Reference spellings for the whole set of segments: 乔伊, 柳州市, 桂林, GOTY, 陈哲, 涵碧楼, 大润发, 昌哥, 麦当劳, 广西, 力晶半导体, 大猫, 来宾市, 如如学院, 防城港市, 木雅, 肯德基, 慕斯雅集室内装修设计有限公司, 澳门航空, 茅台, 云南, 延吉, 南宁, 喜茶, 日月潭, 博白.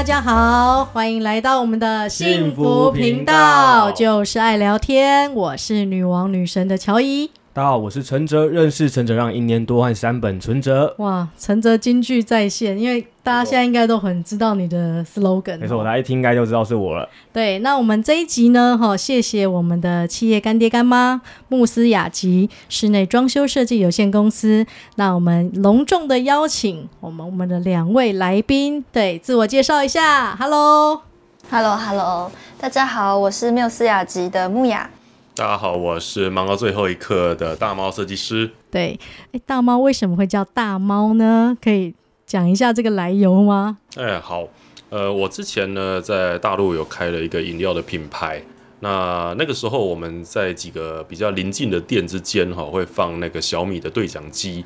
大家好，欢迎来到我们的幸福频道，就是爱聊天。我是女王女神的乔伊。大家好，我是陈哲，认识陈哲让1年多和3本存折。哇，陈哲金句再现，因为大家现在应该都很知道你的 slogan。没错，我大家一听应该就知道是我了。对，那我们这一集呢，谢谢我们的企业干爹干妈慕斯雅集室内装修设计有限公司。那我们隆重的邀请我们的2位来宾，对，自我介绍一下。Hello， 大家好，我是缪斯雅集的木雅。大家好，我是忙到最后一刻的大猫设计师。对，大猫为什么会叫大猫呢？可以讲一下这个来由吗？好，我之前呢在大陆有开了一个饮料的品牌，那个时候我们在几个比较邻近的店之间会放那个小米的对讲机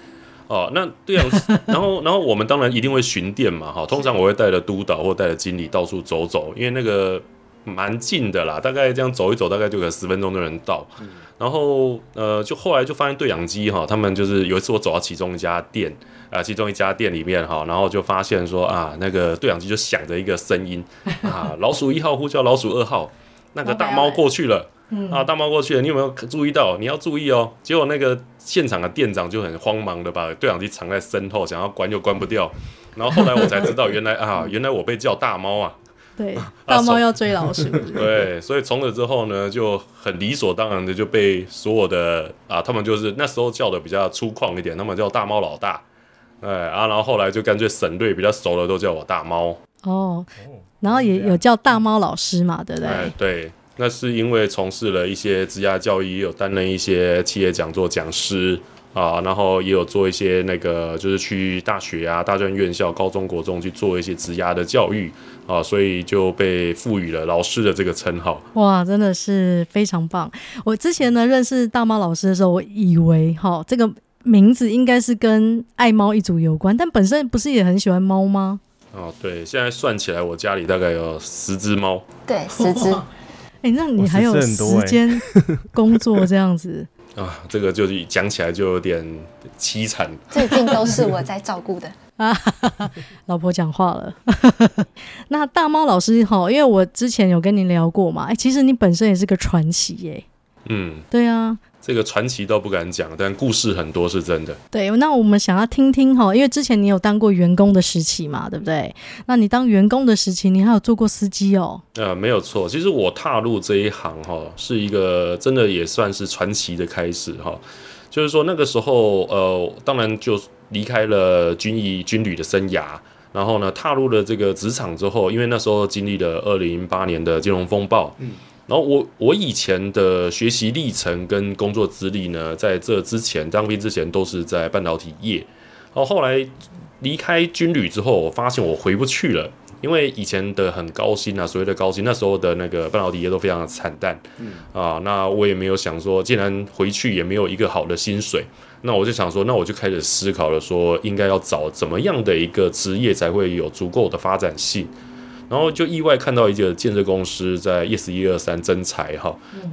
哦，那对啊，然后我们当然一定会巡店嘛，通常我会带着督导或带着经理到处走走，因为那个蛮近的啦，大概这样走一走，大概就有10分钟就能到。然后就后来就发现对讲机他们就是有一次我走到其中一家店里面然后就发现说啊，那个对讲机就响着一个声音啊，老鼠1号呼叫老鼠2号，那个大猫过去了。啊，大猫过去了，你有没有注意到？你要注意哦。结果那个现场的店长就很慌忙的把对讲机藏在身后，想要关又关不掉。然后后来我才知道，原来我被叫大猫啊。对，大猫要追老鼠。对，所以从此之后呢，就很理所当然的就被所有的他们就是那时候叫的比较粗犷一点，他们叫大猫老大。然后后来就干脆省略，比较熟的都叫我大猫。哦，然后也有叫大猫老师嘛，对不对？对，那是因为从事了一些职业教育，有担任一些企业讲座讲师啊，然后也有做一些那个就是去大学啊、大专院校、高中国中去做一些职涯的教育啊，所以就被赋予了老师的这个称号。哇，真的是非常棒！我之前呢认识大猫老师的时候，我以为这个名字应该是跟爱猫一族有关，但本身不是也很喜欢猫吗？哦，对，现在算起来我家里大概有10只猫。对，10只。那你还有时间工作这样子？啊，这个就讲起来就有点凄惨。最近都是我在照顾的。老婆讲话了。那大猫老师，因为我之前有跟您聊过嘛，其实你本身也是个传奇耶。嗯，对啊，这个传奇倒不敢讲，但故事很多是真的。对，那我们想要听听因为之前你有当过员工的时期嘛，对不对？那你当员工的时期，你还有做过司机哦？没有错，其实我踏入这一行是一个真的也算是传奇的开始就是说那个时候当然就离开了军旅的生涯，然后呢踏入了这个职场之后，因为那时候经历了2008年的金融风暴。嗯，然后我以前的学习历程跟工作资历呢，在这之前当兵之前都是在半导体业。然后后来离开军旅之后，我发现我回不去了，因为以前的很高薪啊，所谓的高薪，那时候的那个半导体业都非常的惨淡。那我也没有想说，既然回去也没有一个好的薪水，那我就想说，那我就开始思考了说，应该要找怎么样的一个职业才会有足够的发展性。然后就意外看到一个建设公司在 yes123 征才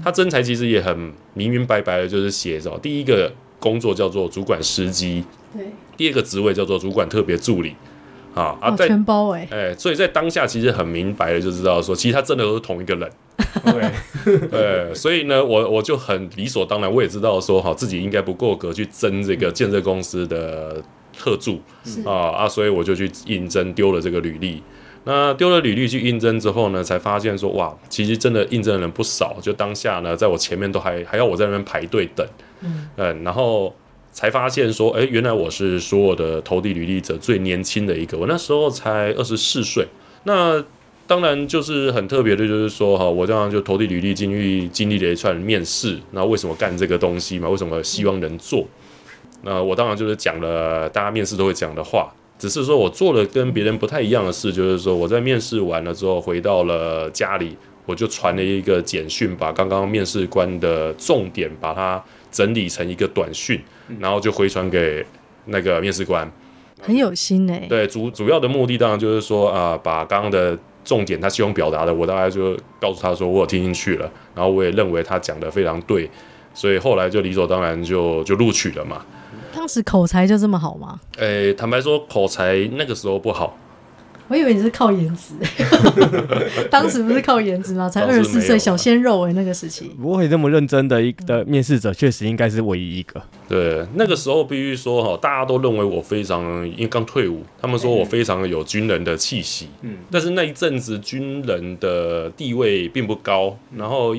他征才其实也很明明白白的，就是写着第一个工作叫做主管司机，对，第二个职位叫做主管特别助理全包所以在当下其实很明白的就知道说，其实他真的都是同一个人。对，所以呢我就很理所当然，我也知道说自己应该不够格去争这个建设公司的特助所以我就去应征，丢了这个履历。那丢了履历去应征之后呢，才发现说哇，其实真的应征的人不少，就当下呢在我前面都还要我在那边排队等。然后才发现说原来我是所有的投递履历者最年轻的一个，我那时候才24岁。那当然就是很特别的就是说我当然就投递履历经历了一串面试，那为什么干这个东西嘛，为什么希望能做，那我当然就是讲了大家面试都会讲的话，只是说我做了跟别人不太一样的事，就是说我在面试完了之后回到了家里，我就传了一个简讯，把刚刚面试官的重点把它整理成一个短讯，然后就回传给那个面试官。很有心耶。对，主要的目的当然就是说把刚刚的重点他希望表达的，我大概就告诉他说我有听进去了，然后我也认为他讲的非常对，所以后来就理所当然就录取了嘛。当时口才就这么好吗？坦白说口才那个时候不好我以为你是靠颜值当时不是靠颜值吗？才24岁小鲜肉那个时期，不会那么认真的一个面试者确实应该是唯一一个。对，那个时候必须说大家都认为我非常，因为刚退伍，他们说我非常有军人的气息，但是那一阵子军人的地位并不高，然后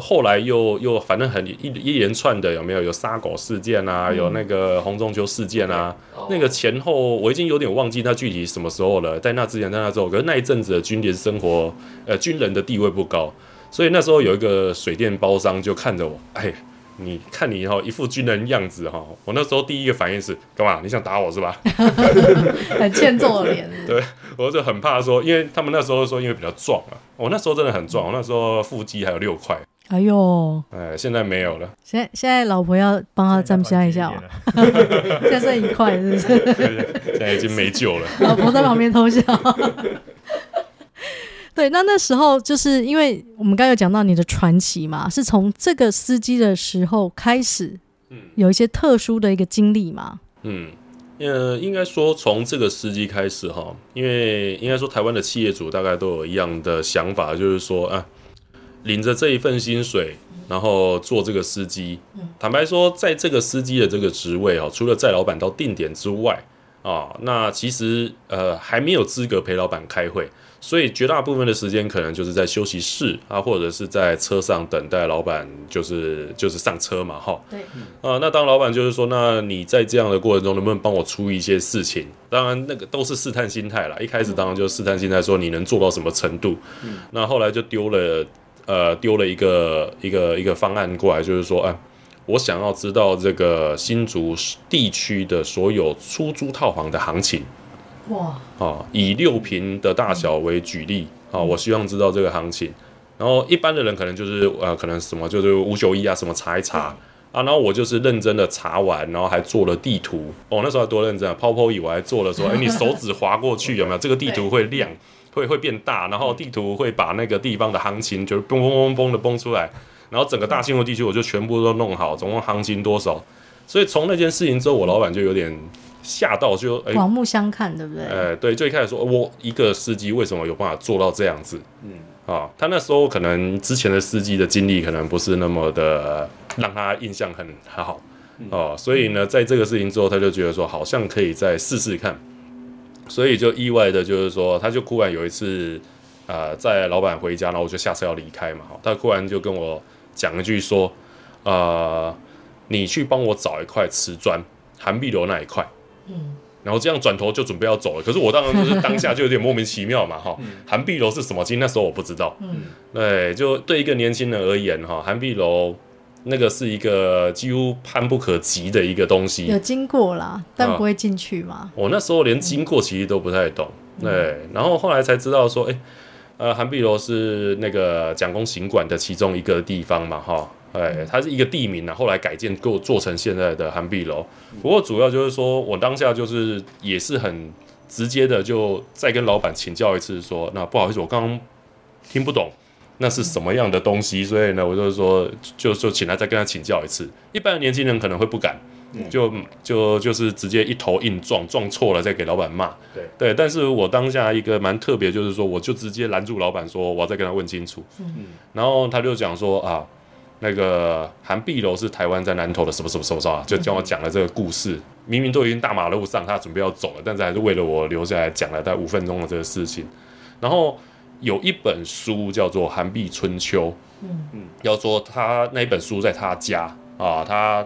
后来又反正很一连串的，有没有杀狗事件啊，有那个红中秋事件啊，那个前后我已经有点忘记那具体什么时候了，在那之前在那之后，可是那一阵子的军人生活，军人的地位不高，所以那时候有一个水电包商就看着我，哎，你看你一副军人样子哈，我那时候第一个反应是干嘛？你想打我是吧？很欠揍的脸。对，我就很怕说，因为他们那时候说因为比较壮啊，我那时候真的很壮，我那时候腹肌还有6块。哎呦！哎，现在没有了。现在老婆要帮他站下一下哦，现在剩1块是不是？现在已经没救了。老婆在旁边偷笑。对，那时候就是因为我们刚才有讲到你的传奇嘛，是从这个司机的时候开始，有一些特殊的一个经历嘛。应该说从这个司机开始哈，因为应该说台湾的企业主大概都有一样的想法，就是说啊。领着这一份薪水，然后做这个司机。坦白说，在这个司机的这个职位哦，除了载老板到定点之外啊，那其实还没有资格陪老板开会，所以绝大部分的时间可能就是在休息室啊，或者是在车上等待老板，就是上车嘛，哈。对。那当老板就是说，那你在这样的过程中能不能帮我出一些事情？当然，那个都是试探心态啦。一开始当然就是试探心态，说你能做到什么程度。那后来就丢了一个方案过来，就是说，我想要知道这个新竹地区的所有出租套房的行情。哇！以6坪的大小为举例，我希望知道这个行情。然后一般的人可能就是可能什么就是591啊，什么查一查啊。然后我就是认真的查完，然后还做了地图。那时候还多认真啊，泡泡椅我还做了说，你手指滑过去有没有？这个地图会亮。会变大，然后地图会把那个地方的行情就是蹦蹦蹦蹦的蹦出来，然后整个大新竹地区我就全部都弄好，总共行情多少。所以从那件事情之后，我老板就有点吓到，就刮目相看，对不对？对，就一开始说，我一个司机为什么有办法做到这样子？他那时候可能之前的司机的经历可能不是那么的让他印象很好所以呢，在这个事情之后，他就觉得说好像可以再试试看。所以就意外的，就是说，他就忽然有一次，在老板回家，然后我就下车要离开嘛，他忽然就跟我讲一句说，你去帮我找一块瓷砖，涵碧楼那一块，然后这样转头就准备要走了，可是我当然就是当下就有点莫名其妙嘛，涵碧楼是什么？其实那时候我不知道，对，就对一个年轻人而言，涵碧楼。那个是一个几乎攀不可及的一个东西，有经过啦，但不会进去嘛。我那时候连经过其实都不太懂，对。然后后来才知道说，涵碧楼是那个蒋公行馆的其中一个地方嘛，哈，它是一个地名啊，后来改建做成现在的涵碧楼。不过主要就是说我当下就是也是很直接的，就再跟老板请教一次说，那不好意思，我刚刚听不懂。那是什么样的东西？所以呢，我就说，就请他再跟他请教一次。一般的年轻人可能会不敢，就是直接一头硬撞错了再给老板骂。对，但是我当下一个蛮特别，就是说，我就直接拦住老板说，我要再跟他问清楚。然后他就讲说啊，那个涵碧楼是台湾在南投的什么什么什么啊，就叫我讲了这个故事。明明都已经大马路上，他准备要走了，但是还是为了我留下来讲了大概5分钟的这个事情。然后。有一本书叫做《涵碧春秋》，要说他那一本书在他家啊，他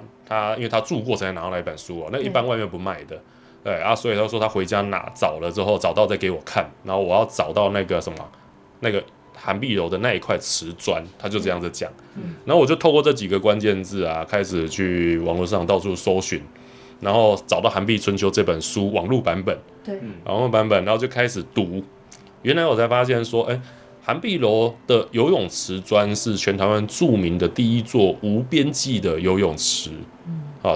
因为他住过才拿到那一本书那一般外面不卖的，对啊，所以他说他回家找了之后找到再给我看，然后我要找到那个什么那个涵碧楼的那一块瓷砖，他就这样子讲，然后我就透过这几个关键字啊，开始去网络上到处搜寻。然后找到《涵碧春秋》这本书网络版本，对，网络版本，然后就开始读。原来我才发现说，涵碧楼的游泳池砖是全台湾著名的第一座无边际的游泳池。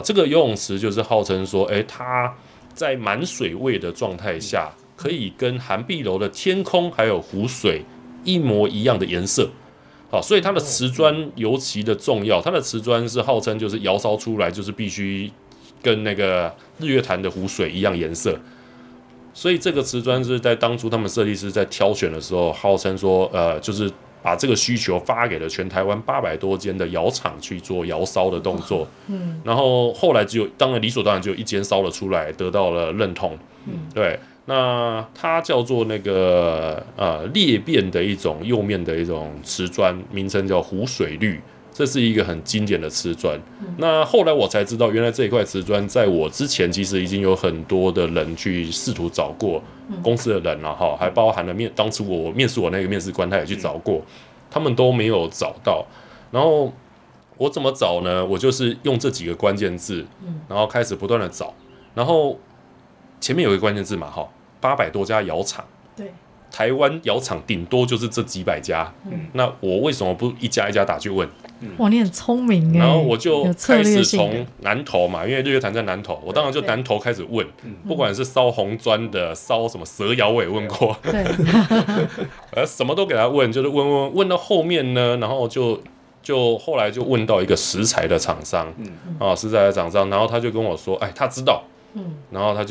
这个游泳池就是号称说，它在满水位的状态下，可以跟涵碧楼的天空还有湖水一模一样的颜色。所以它的瓷砖尤其的重要，它的瓷砖是号称就是窑烧出来就是必须跟那个日月潭的湖水一样颜色。所以这个瓷砖是在当初他们设计师在挑选的时候，号称说，就是把这个需求发给了全台湾800多间的窑厂去做窑烧的动作，嗯，然后后来只有，当然理所当然只有一间烧了出来，得到了认同，嗯，对。那它叫做那个裂变的一种釉面的一种瓷砖，名称叫湖水绿，这是一个很经典的瓷砖。那后来我才知道，原来这一块瓷砖在我之前其实已经有很多的人去试图找过，公司的人了哈，还包含了当初我面试我那个面试官他也去找过，他们都没有找到。然后我怎么找呢？我就是用这几个关键字，然后开始不断的找，然后前面有一个关键字嘛哈。800多家窑厂，对，台湾窑厂顶多就是这几百家，嗯，那我为什么不一家一家打去问？哇，你很聪明耶。然后我就开始从南投嘛，因为日月潭在南投，我当然就南投开始问，不管是烧红砖的、烧什么蛇窑，我也问过，对，什么都给他问，就是问到后面呢，然后就后来就问到一个石材的厂商，石材的厂商，然后他就跟我说，哎，他知道。然后他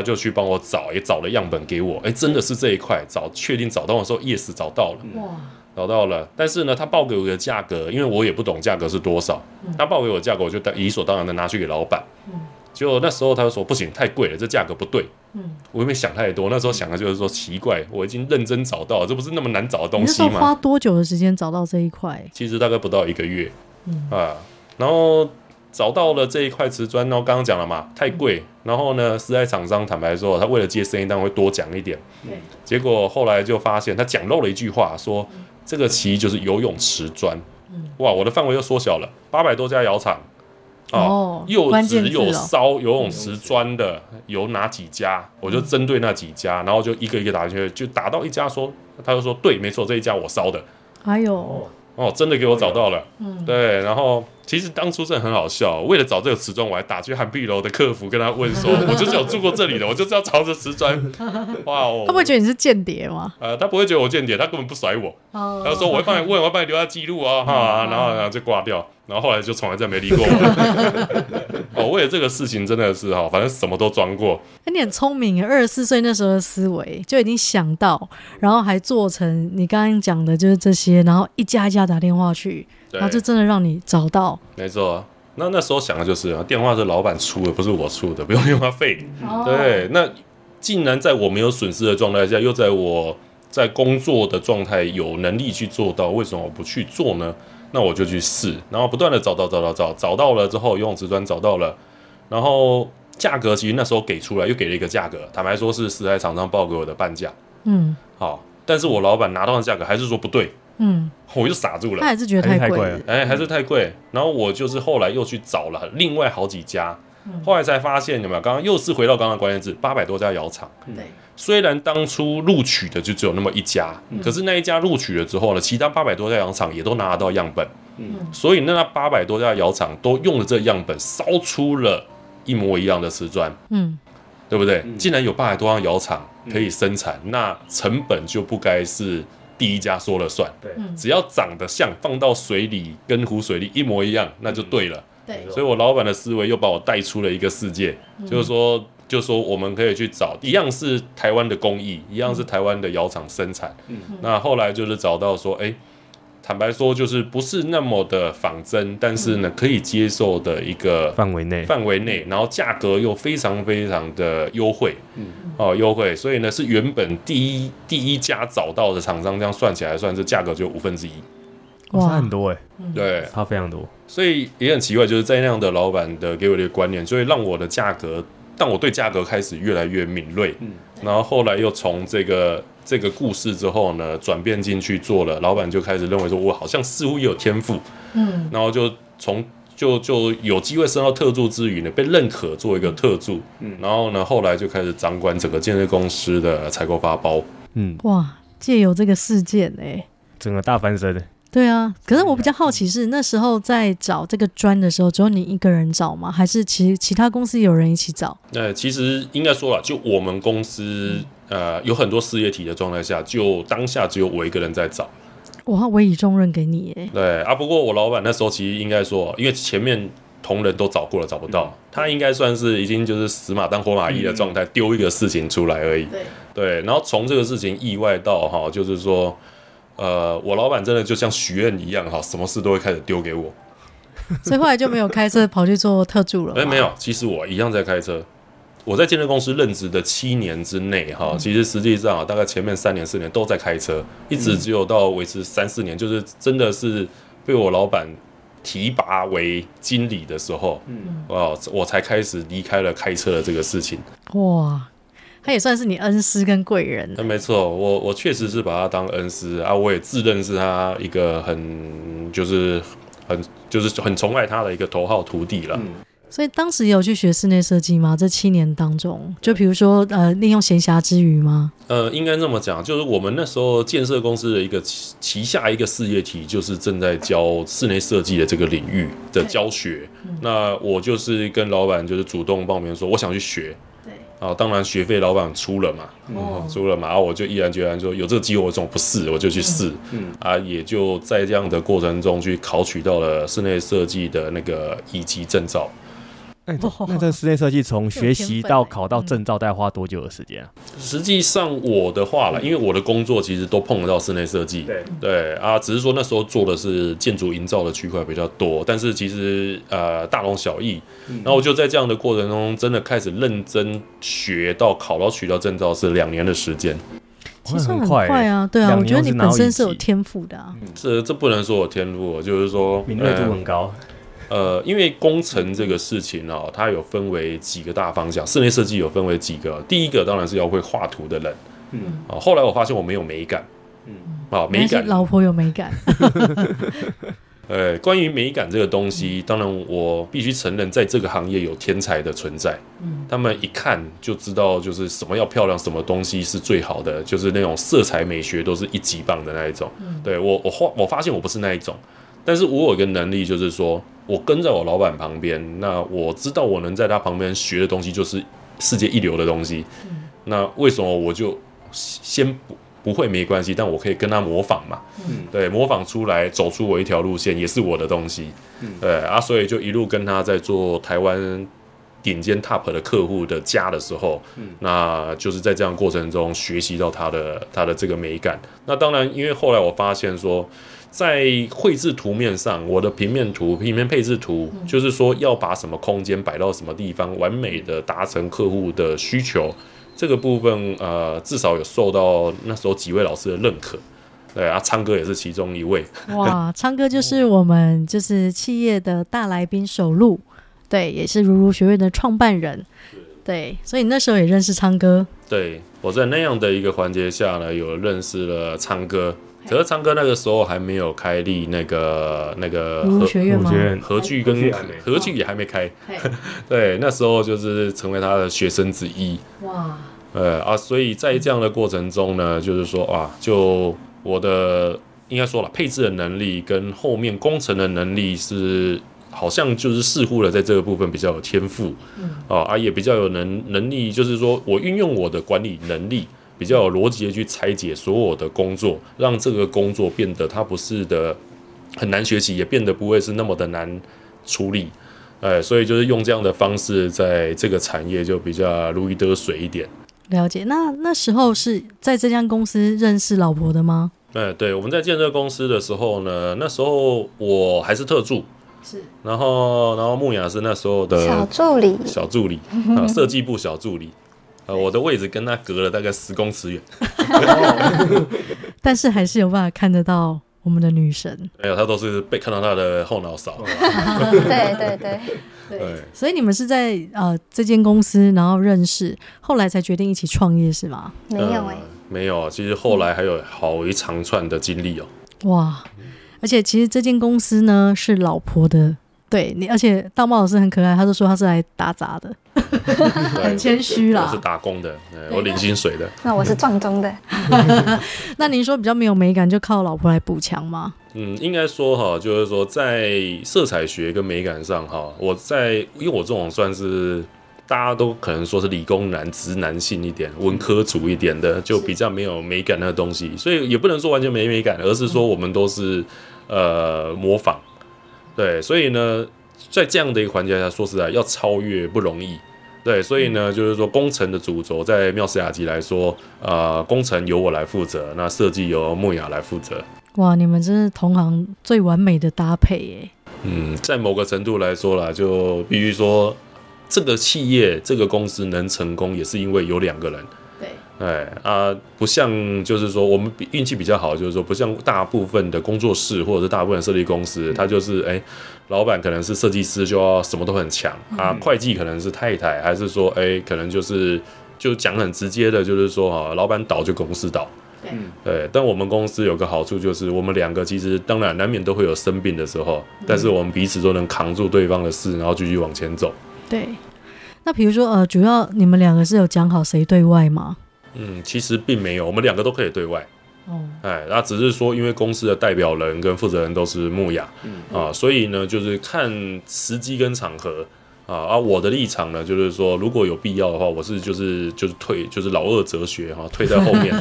就去帮我找，也找了样本给我，哎，真的是这一块，确定找到的时候 ，yes 找到了，哇，找到了。但是呢，他报给我的价格，因为我也不懂价格是多少，他报给我的价格，我就理所当然的拿去给老板。结果那时候他就说不行，太贵了，这价格不对。我也没想太多，那时候想的就是说奇怪，我已经认真找到了，这不是那么难找的东西吗？你那时候花多久的时间找到这一块？其实大概不到1个月，然后。找到了这一块瓷砖，然后刚刚讲了嘛，太贵。然后呢，实在厂商坦白说，他为了接生意，当然会多讲一点。结果后来就发现他讲漏了一句话，说这个其实就是游泳瓷砖。哇，我的范围又缩小了，800多家窑厂，又只有烧游泳瓷砖的有哪几家，我就针对那几家，然后就一个一个打进去，就打到一家说，他就说对，没错，这一家我烧的。哎呦。真的给我找到了，对，然后其实当初真的很好笑，为了找这个瓷砖，我还打去涵碧楼的客服跟他问说，我就是有住过这里的，我就是要找这瓷砖。哇哦，他不会觉得你是间谍吗？他不会觉得我间谍，他根本不甩我。他说我会帮你问，我会帮你留下记录啊，然后就挂掉，然后后来就从来再没理过我。为了这个事情真的是反正什么都装过。你很聪明，24岁那时候的思维就已经想到，然后还做成你刚刚讲的就是这些，然后一家一家打电话去，然后就真的让你找到。没错，那时候想的就是电话是老板出的，不是我出的，不用电话费。对，那竟然在我没有损失的状态下，又在我在工作的状态有能力去做到，为什么我不去做呢？那我就去试，然后不断的找到了之后，游泳瓷砖找到了，然后价格其实那时候给出来又给了一个价格，坦白说是石材厂商报给我的半价，好，但是我老板拿到的价格还是说不对，我就傻住了，他还是觉得太贵了，还是太贵，然后我就是后来又去找了另外好几家，后来才发现有没有，刚刚又是回到刚刚的关键字，800多家窑厂，虽然当初录取的就只有那么一家，可是那一家录取了之后呢，其他800多家窑厂也都拿得到样本，所以那800多家窑厂都用了这样本烧出了一模一样的瓷砖，对不对？既然有800多家窑厂可以生产，那成本就不该是第一家说了算，只要长得像，放到水里跟湖水里一模一样，那就对了。所以我老板的思维又把我带出了一个世界，就是说我们可以去找一样是台湾的工艺，一样是台湾的窑厂生产，那后来就是找到说，坦白说就是不是那么的仿真，但是呢可以接受的一个范围内，然后价格又非常非常的优惠，优惠，所以呢是原本第一家找到的厂商，这样算起来算是价格就1/5，差很多，对，差非常多，所以也很奇怪，就是在那样的老板的给我的观念，所以让我的价格，但我对价格开始越来越敏锐，然后后来又从这个故事之后呢，转变进去做了，老板就开始认为说我好像似乎也有天赋，然后就有机会升到特助之余呢，被认可做一个特助，然后呢后来就开始掌管整个建设公司的采购发包，哇，藉由这个事件整个大翻身。对啊，可是我比较好奇是那时候在找这个砖的时候，只有你一个人找吗？还是其他公司有人一起找？其实应该说啦，就我们公司有很多事业体的状态下，就当下只有我一个人在找。哇，委以重任给你耶。对啊，不过我老板那时候其实应该说，因为前面同仁都找过了找不到，他应该算是已经就是死马当活马医的状态，丢一个事情出来而已。对，然后从这个事情意外到哈，就是说，我老板真的就像许愿一样哈，什么事都会开始丢给我。所以后来就没有开车跑去做特助了。没有，其实我一样在开车。我在建设公司任职的7年之内哈，其实实际上大概前面3年4年都在开车，一直只有到维持3-4年，就是真的是被我老板提拔为经理的时候，我才开始离开了开车的这个事情。哇，他也算是你恩师跟贵人。没错，我确实是把他当恩师啊，我也自认是他一个很崇拜他的一个头号徒弟了。所以当时有去学室内设计吗？这7年当中，就比如说利用闲暇之余吗？应该这么讲，就是我们那时候建设公司的一个旗下一个事业体，就是正在教室内设计的这个领域的教学。那我就是跟老板就是主动报名说，我想去学。对。啊，当然学费老板出了嘛，然后我就毅然决然说，有这个机会我怎么不试，我就去试。也就在这样的过程中去考取到了室内设计的那个乙级证照。那这室内设计从学习到考到证照大概花多久的时间啊？实际上我的话啦，因为我的工作其实都碰得到室内设计，对啊，只是说那时候做的是建筑营造的区块比较多，但是其实大同小异。然后我就在这样的过程中，真的开始认真学到考到取到证照是2年的时间。其实很快啊，对啊，我觉得你本身是有天赋的啊。这不能说我天赋，就是说敏锐度很高。因为工程这个事情哦，它有分为几个大方向，室内设计有分为几个。第一个当然是要会画图的人，后来我发现我没有美感，美感，老婆有美感。关于美感这个东西，当然我必须承认，在这个行业有天才的存在，他们一看就知道，就是什么要漂亮，什么东西是最好的，就是那种色彩美学都是一级棒的那一种。对，我发现我不是那一种。但是我有一个能力，就是说我跟在我老板旁边，那我知道我能在他旁边学的东西就是世界一流的东西。那为什么我就先不会没关系，但我可以跟他模仿嘛？对，模仿出来走出我一条路线，也是我的东西。对啊，所以就一路跟他在做台湾顶尖 top 的客户的家的时候，那就是在这样的过程中学习到他的这个美感。那当然，因为后来我发现说，在绘制图面上，我的平面图、平面配置图，就是说要把什么空间摆到什么地方，完美的达成客户的需求，这个部分至少有受到那时候几位老师的认可。对啊，昌哥也是其中一位。哇，昌哥就是我们就是企业的大来宾首录，对，也是如如学院的创办人。对，所以那时候也认识昌哥。对，我在那样的一个环节下呢，有认识了昌哥。可是昌哥那个时候还没有开立那个如如学院吗？和聚跟和聚也还没开，对，那时候就是成为他的学生之一。哇，所以在这样的过程中呢，就是说就我的应该说了，配置的能力跟后面工程的能力是好像就是似乎了在这个部分比较有天赋，也比较有能力，就是说我运用我的管理能力。比较有逻辑的去拆解所有的工作，让这个工作变得它不是的很难学习，也变得不会是那么的难处理。所以就是用这样的方式，在这个产业就比较如鱼得水一点。了解。那时候是在这家公司认识老婆的吗？对，我们在建设公司的时候呢，那时候我还是特助。是，然后木雅是那时候的小助理，设计部小助理。我的位置跟他隔了大概10公尺远，但是还是有办法看得到我们的女神。没有，他都是被看到他的后脑勺。对。所以你们是在这间公司，然后认识，后来才决定一起创业是吗？没有，其实后来还有好一长串的经历哦。哇，而且其实这间公司呢是老婆的。对，而且大猫老师很可爱，他就说他是来打杂的，很谦虚啦。我是打工的，我领薪水的。那我是撞钟的。那您说比较没有美感，就靠老婆来补强吗？应该说哈，就是说在色彩学跟美感上哈，因为我这种算是大家都可能说是理工男、直男性一点、文科族一点的，就比较没有美感的东西，所以也不能说完全没美感，而是说我们都是模仿。对，所以呢，在这样的一个环节下，说实在要超越不容易。对，所以呢，就是说工程的主轴在妙思雅集来说，工程由我来负责，那设计由木雅来负责。哇，你们真是同行最完美的搭配耶。嗯，在某个程度来说啦，就比如说这个企业、这个公司能成功，也是因为有两个人。哎啊，不像就是说我们运气比较好，就是说不像大部分的工作室或者是大部分的设计公司，他就是哎，老板可能是设计师就要什么都很强啊，会计可能是太太，还是说哎，可能就讲很直接的，就是说啊，老板倒就公司倒。对，但我们公司有个好处就是，我们两个其实当然难免都会有生病的时候，但是我们彼此都能扛住对方的事，然后继续往前走。对，那比如说主要你们两个是有讲好谁对外吗？嗯，其实并没有，我们两个都可以对外。哦，哎，那只是说，因为公司的代表人跟负责人都是木雅，所以呢，就是看时机跟场合啊。我的立场呢，就是说，如果有必要的话，我是就是退，就是老二哲学哈，退在后面，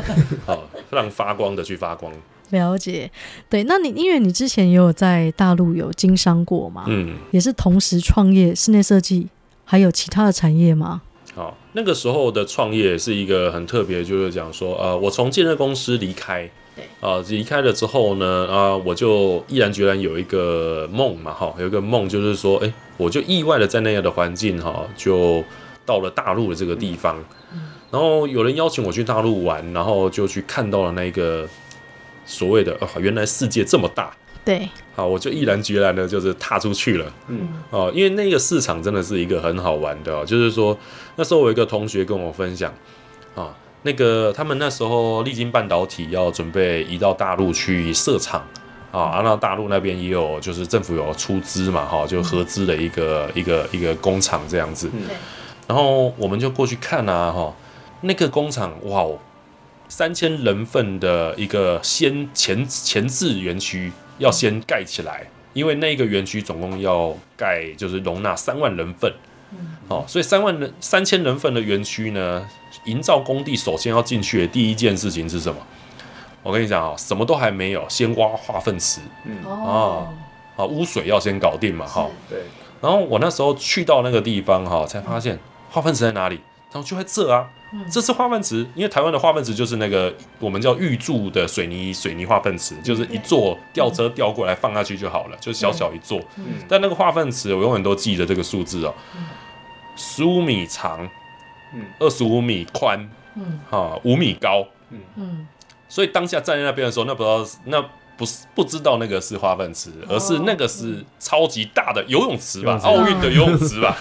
好让发光的去发光。了解，对，那你因为你之前也有在大陆有经商过嘛，也是同时创业室内设计，还有其他的产业吗？好，那个时候的创业是一个很特别，就是讲说，我从建设公司离开，对，离开了之后呢，我就毅然决然有一个梦嘛，哈，有一个梦就是说，哎，我就意外的在那样的环境哈，就到了大陆的这个地方，然后有人邀请我去大陆玩，然后就去看到了那个所谓的，原来世界这么大。对，好，我就毅然决然的，就是踏出去了。因为那个市场真的是一个很好玩的，就是说那时候我有一个同学跟我分享，那个他们那时候力晶半导体要准备移到大陆去设厂啊，那大陆那边也有，就是政府有出资嘛，就合资的一个工厂这样子。然后我们就过去看啊，那个工厂，哇哦，3000人份的一个先前置园区。要先盖起来，因为那个园区总共要盖，就是容纳3万人份，所以3000人份的园区呢，营造工地首先要进去的第一件事情是什么？我跟你讲什么都还没有，先挖化粪池，污水要先搞定嘛，对。然后我那时候去到那个地方才发现化粪池在哪里，然后就在这啊，这是化粪池，因为台湾的化粪池就是那个我们叫预注的水泥化粪池，就是一座吊车吊过来放下去就好了，就小小一座。但那个化粪池我永远都记得这个数字哦，15米长，25米宽，5米高，所以当下站在那边的时候，不知道那个是化粪池，而是那个是超级大的游泳池吧，奥运的游泳池吧。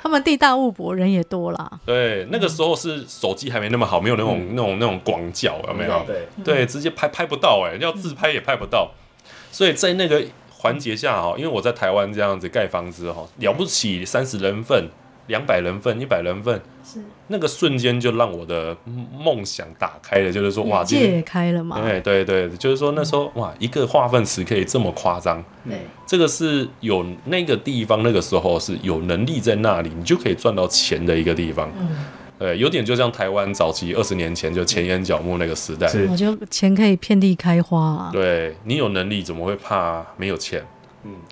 他们地大物博，人也多啦。对，那个时候是手机还没那么好，没有那种广角，有没有？对，直接拍不到，要自拍也拍不到。所以在那个环节下因为我在台湾这样子盖房子了不起30人份、200人份、100人份，那个瞬间就让我的梦想打开了，就是说哇，眼界也开了嘛。对，就是说那时候哇，一个化粪池可以这么夸张，这个是有那个地方那个时候是有能力在那里，你就可以赚到钱的一个地方。对，有点就像台湾早期20年前就前眼角膜那个时代，我就钱可以遍地开花啊。对，你有能力怎么会怕没有钱？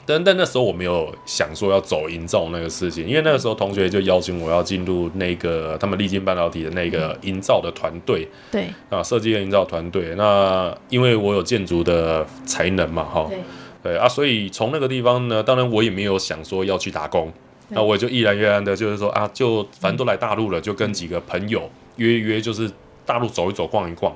但那时候我没有想说要走营造那个事情，因为那个时候同学就邀请我要进入那个他们力晶半导体的那个营造的团队，对啊，设计跟营造团队。那因为我有建筑的才能嘛，对啊，所以从那个地方呢，当然我也没有想说要去打工，那我就毅然决然的，就是说啊，就反正都来大陆了，就跟几个朋友约一约，就是大陆走一走、逛一逛。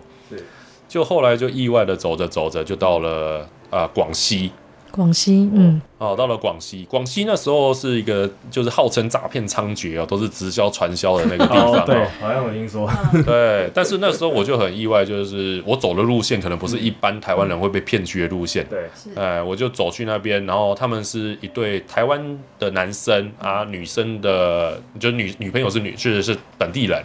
就后来就意外的走着走着，就到了广西。广西，到了广西。广西那时候是一个就是号称诈骗猖獗都是直销传销的那个地方。对，好像我听说。对，但是那时候我就很意外，就是我走的路线可能不是一般台湾人会被骗去的路线。对，我就走去那边，然后他们是一对台湾的男生啊，女生的就女朋友是是本地人，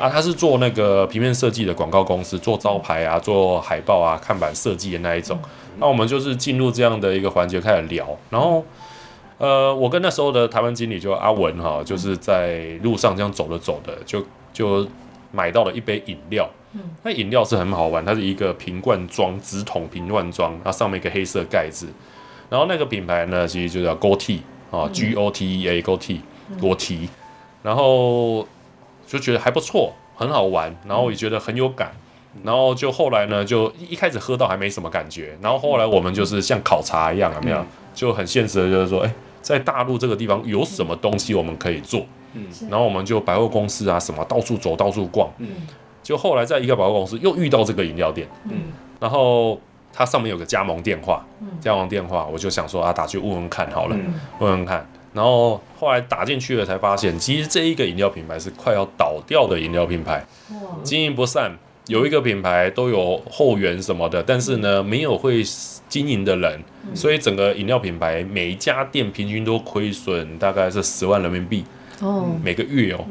他是做那个平面设计的广告公司，做招牌啊、做海报啊、看板设计的那一种。那我们就是进入这样的一个环节开始聊，然后，我跟那时候的台湾经理就阿文就是在路上这样走着走着，就买到了一杯饮料。那饮料是很好玩，它是一个瓶罐装，直筒瓶罐装，它上面一个黑色盖子。然后那个品牌呢，其实就叫 GOTY 啊 ，G O T E A GOTY 裸提，然后就觉得还不错，很好玩，然后也觉得很有感。然后就后来呢，就一开始喝到还没什么感觉，然后后来我们就是像考察一样，有没有？就很现实的，就是说，哎，在大陆这个地方有什么东西我们可以做？然后我们就百货公司啊，什么到处走，到处逛。就后来在一个百货公司又遇到这个饮料店，然后它上面有个加盟电话，我就想说啊，打去问问看好了，问问看。然后后来打进去了，才发现其实这一个饮料品牌是快要倒掉的饮料品牌，经营不善。有一个品牌都有后援什么的，但是呢，没有会经营的人，所以整个饮料品牌每一家店平均都亏损大概是10万人民币，每个月哦，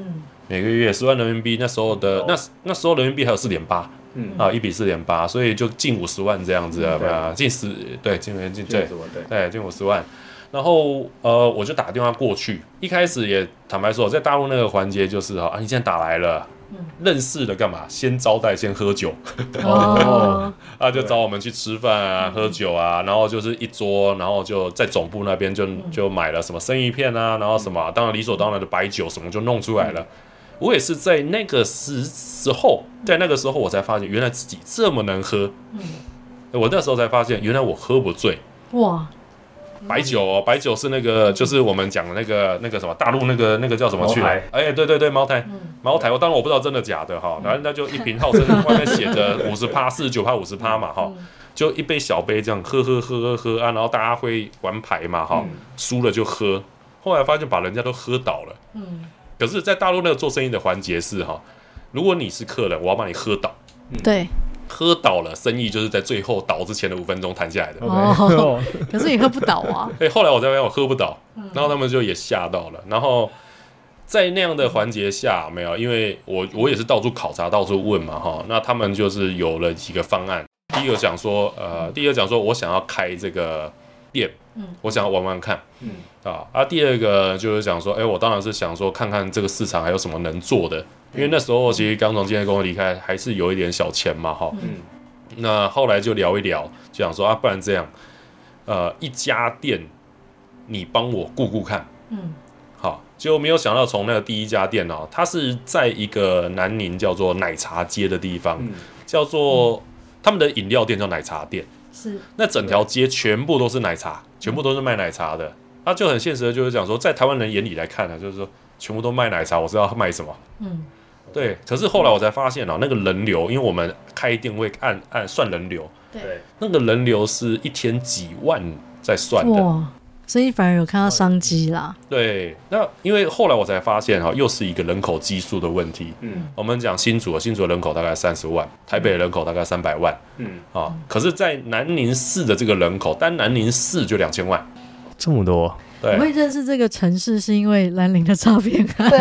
每个月10万人民币，那时候的那时候人民币还有4.8，啊，1比4.8，所以就近50万这样子吧，近50万。然后我就打电话过去，一开始也坦白说，在大陆那个环节就是啊，你现在打来了。认识的干嘛？先招待，先喝酒，哦，啊，就找我们去吃饭啊，喝酒啊，然后就是一桌，然后就在总部那边就买了什么生鱼片啊，然后什么，当然理所当然的白酒什么就弄出来了。我也是在那个时候，在那个时候我才发现，原来自己这么能喝。我那时候才发现，原来我喝不醉。哇！白酒哦，白酒是那个，就是我们讲的那个什么，大陆那个叫什么去了？哎，对对对，茅台，我当然我不知道真的假的哈，然后那就一瓶号称外面写着49%、50%嘛哈，就一杯小杯这样喝啊，然后大家会玩牌嘛哈，输了就喝，后来发现把人家都喝倒了，可是，在大陆那个做生意的环节是哈，如果你是客人，我要把你喝倒，对。喝倒了，生意就是在最后倒之前的5分钟谈下来的。哦，可是你喝不倒啊！对，后来我在问，我喝不倒，然后他们就也吓到了。然后在那样的环节下，没有，因为我也是到处考察，到处问嘛，哈。那他们就是有了几个方案。第一个讲说我想要开这个店，我想要玩玩看，第二个就是讲说，哎，我当然是想说看看这个市场还有什么能做的。因为那时候其实刚从经纪公司离开，还是有一点小钱嘛，哈。那后来就聊一聊，就想说啊，不然这样，一家店，你帮我顾看，好，就没有想到从那个第一家店哦，它是在一个南宁叫做奶茶街的地方，叫做他们的饮料店叫奶茶店，是。那整条街全部都是奶茶，全部都是卖奶茶的，它就很现实的，就是讲说，在台湾人眼里来看呢，就是说全部都卖奶茶，我知道卖什么，对，可是后来我才发现啊，那个人流，因为我们开店会按算人流，对，那个人流是一天几万在算的，哇，所以反而有看到商机啦。对，那因为后来我才发现啊，又是一个人口基数的问题。我们讲新竹的人口大概30万，台北的人口大概300万，可是，在南宁市的这个人口，单南宁市就2000万，这么多。我会认识这个城市是因为兰陵的诈骗案，对，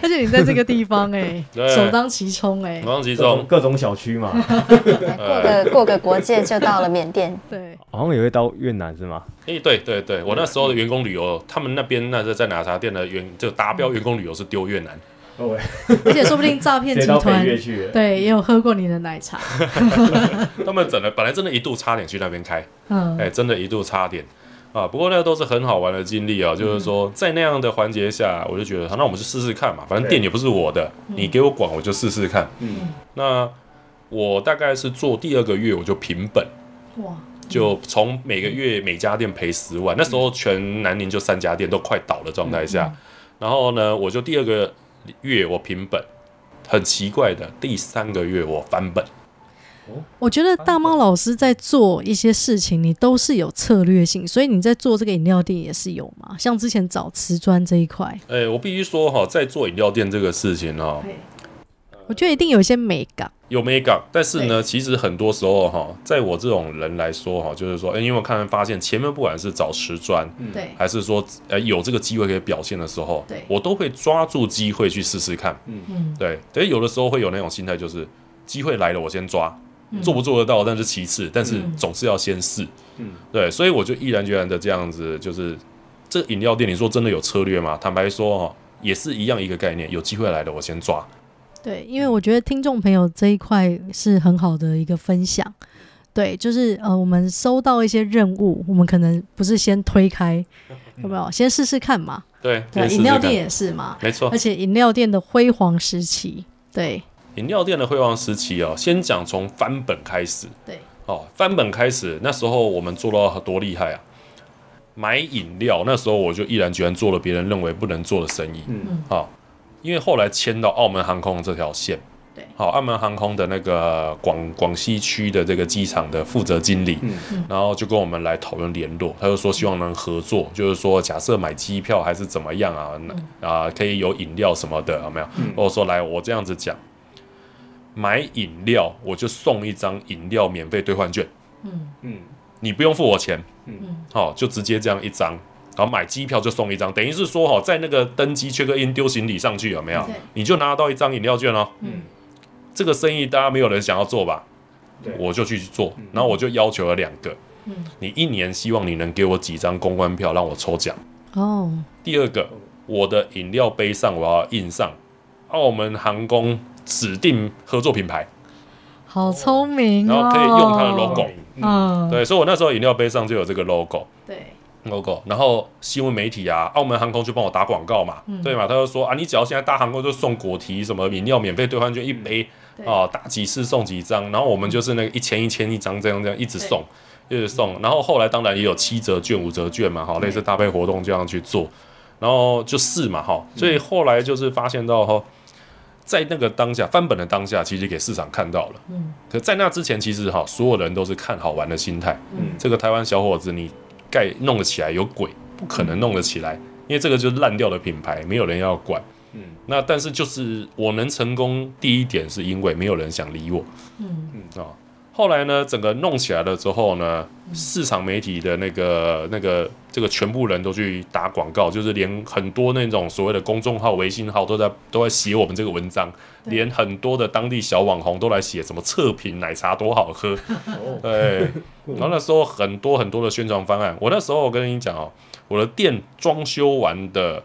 而且你在这个地方首当其冲，各种小区嘛，过个国界就到了缅甸，对，好像也会到越南是吗？对对对，我那时候的员工旅游，他们那边那是在奶茶店的就达标员工旅游是丢越南。而且说不定诈骗集团对也有喝过你的奶茶，他们本来真的一度差点去那边开，真的一度差点。不过那都是很好玩的经历啊，就是说在那样的环节下，我就觉得，那我们就试试看嘛，反正店也不是我的，你给我管，我就试试看。那我大概是做第2个月，我就平本，哇，就从每个月每家店赔10万，那时候全南宁就3家店都快倒的状态下，然后呢，我就第2个月我平本，很奇怪的，第3个月我翻本。我觉得大猫老师在做一些事情，你都是有策略性，所以你在做这个饮料店也是有嘛？像之前找瓷砖这一块，我必须说哈，在做饮料店这个事情哈，我觉得一定有一些美感，有美感。但是呢，其实很多时候哈，在我这种人来说哈，就是说，因为我发现前面不管是找瓷砖，还是说有这个机会可以表现的时候，我都会抓住机会去试试看，对。但是有的时候会有那种心态，就是机会来了我先抓。做不做得到那是其次，但是总是要先试，对，所以我就毅然决然的这样子，就是这饮料店，你说真的有策略吗？坦白说也是一样一个概念，有机会来的我先抓。对，因为我觉得听众朋友这一块是很好的一个分享，对，就是我们收到一些任务，我们可能不是先推开，有没有先试试看嘛？对，饮料店也是嘛，没错。而且饮料店的辉煌时期，对，饮料店的辉煌时期哦，先讲从翻本开始，对，哦，翻本开始，那时候我们做到多厉害啊！买饮料，那时候我就毅然决然做了别人认为不能做的生意，嗯，哦，因为后来签到澳门航空这条线。好，澳门航空的那个广西区的这个机场的负责经理，然后就跟我们来讨论联络，他就说希望能合作，就是说假设买机票还是怎么样啊，可以有饮料什么的，有没有？我说来，我这样子讲，买饮料我就送一张饮料免费兑换券，你不用付我钱，好，就直接这样一张。然后买机票就送一张，等于是说哈，在那个登机缺个因丢行李上去有没有？你就拿到一张饮料券哦，这个生意大家没有人想要做吧？我就去做，然后我就要求了2个，你1年希望你能给我几张公关票让我抽奖。哦。第2个，我的饮料杯上我要印上澳门航空指定合作品牌，好聪明哦。然后可以用它的 logo，对，所以我那时候饮料杯上就有这个 logo， 对，logo。然后新闻媒体啊，澳门航空就帮我打广告嘛，对嘛？他就说啊，你只要现在大航空就送GOTY什么饮料免费兑换券1杯。哦，打几次送几张，然后我们就是那个一千一张这样一直送，然后后来当然也有7折券、5折券嘛，哈，类似搭配活动这样去做，然后就试嘛，哈，所以后来就是发现到哈，在那个当下翻本的当下，其实给市场看到了，可在那之前其实哈，所有人都是看好玩的心态，这个台湾小伙子你弄得起来有鬼，不可能弄得起来，因为这个就是烂掉的品牌，没有人要管。那但是就是我能成功，第一点是因为没有人想理我，后来呢，整个弄起来了之后呢，市场媒体的这个全部人都去打广告，就是连很多那种所谓的公众号、微信号都在写我们这个文章，连很多的当地小网红都来写什么测评奶茶多好喝，对，然后那时候很多很多的宣传方案。我那时候我跟你讲哦，我的店装修完的，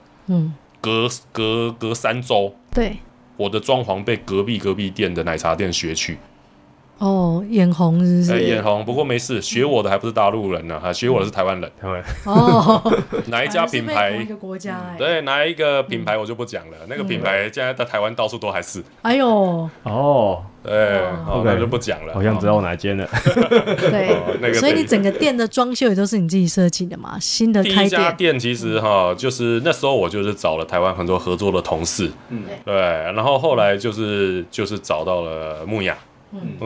隔3周，对，我的装潢被隔壁店的奶茶店学去，哦，眼红是不是？眼红，不过没事，学我的还不是大陆人呢，学我的是台湾人。哦，哪一家品牌？同一个国家哎。对，哪一个品牌我就不讲了，那个品牌现在在台湾到处都还是。哎呦。哦。对，那就不讲了。好像知道哪间了。对，所以你整个店的装修也都是你自己设计的嘛？新的开店。第一家店其实哈，就是那时候我就是找了台湾很多合作的同事，对，然后后来就是找到了木雅。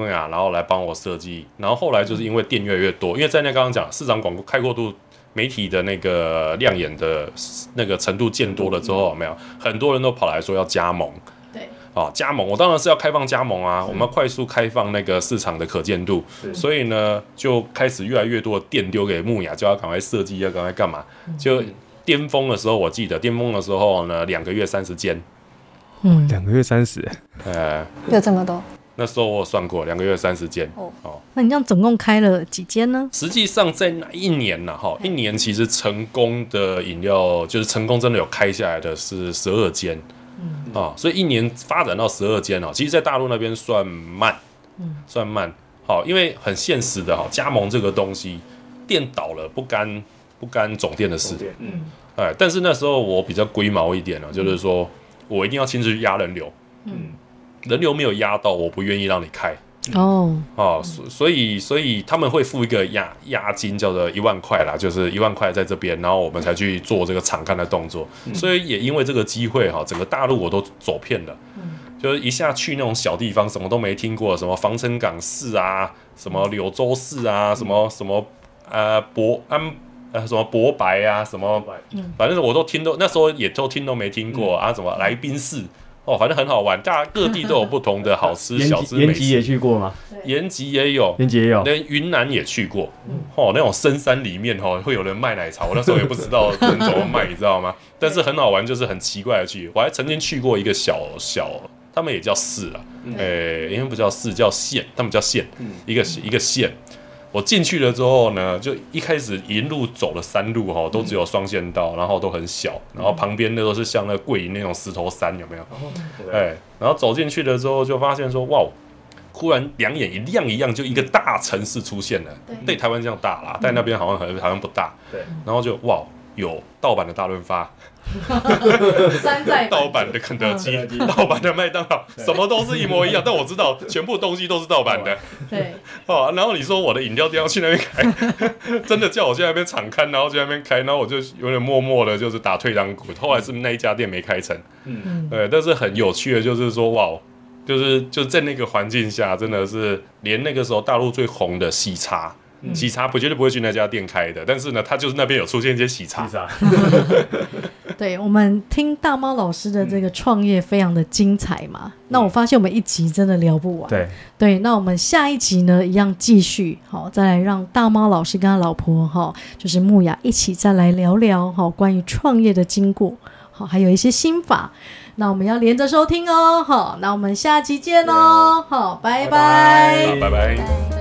然后来帮我设计，然后后来就是因为店越来越多，因为在那刚刚讲市场广告开阔度，媒体的那个亮眼的那个程度见多了之后，有没有很多人都跑来说要加盟？对，啊，加盟，我当然是要开放加盟啊，我们要快速开放那个市场的可见度，所以呢就开始越来越多的店丢给木雅，就要赶快设计，要赶快干嘛？就巅峰的时候，我记得巅峰的时候呢，2个月30间，2个月30，有这么多。那时候我有算过，2个月30间。哦，那你这样总共开了几间呢？实际上在那一年呢，哈，1年其实成功的饮料就是成功真的有开下来的是12间，所以1年发展到12间哦，其实，在大陆那边算慢，好，因为很现实的哈，加盟这个东西，店倒了不干总店的事，但是那时候我比较龟毛一点呢，就是说我一定要亲自去压人流，人流没有压到，我不愿意让你开。所以他们会付一个押金，叫做1万块啦，就是1万块在这边，然后我们才去做这个场勘的动作。所以也因为这个机会哈，整个大陆我都走遍了，就是一下去那种小地方，什么都没听过，什么防城港市啊，什么柳州市啊，什么博白啊，什么，反正我都听都那时候也都听都没听过啊，什么来宾市。反正很好玩，大家各地都有不同的好吃小吃美食。延吉也去过吗？延吉也有，连云南也去过。那种深山里面会有人卖奶茶，我那时候也不知道人怎么卖，你知道吗？但是很好玩，就是很奇怪的去。我还曾经去过一个小，他们也叫市啊，因为不叫市叫县，他们叫县，一个县。我进去了之后呢，就一开始一路走了3路哈，都只有双线道，然后都很小，然后旁边的都是像那桂林那种石头山，有没有？然后走进去了之后就发现说，哇，忽然两眼一亮一样，就一个大城市出现了。对台湾这样大啦，但那边好像不大。对，然后就哇，有盗版的大润发，盗版的肯德基，盗版的麦当劳，什么都是一模一样。但我知道全部东西都是盗版的。对，哦，然后你说我的饮料店要去那边开，真的叫我去那边敞开，然后去那边开，然后我就有点默默的，就是打退堂鼓。后来是那一家店没开成。嗯，对，但是很有趣的，就是说哇。就在那个环境下，真的是连那个时候大陆最红的喜茶，喜茶绝对不会去那家店开的，但是呢，他就是那边有出现一些喜茶。对，我们听大猫老师的这个创业非常的精彩嘛，那我发现我们一集真的聊不完。对，那我们下一集呢，一样继续，好，再来让大猫老师跟他老婆哈，就是木雅一起再来聊聊哈关于创业的经过，好，还有一些心法。那我们要连着收听哦，好，那我们下期见哦，好，拜拜，拜拜。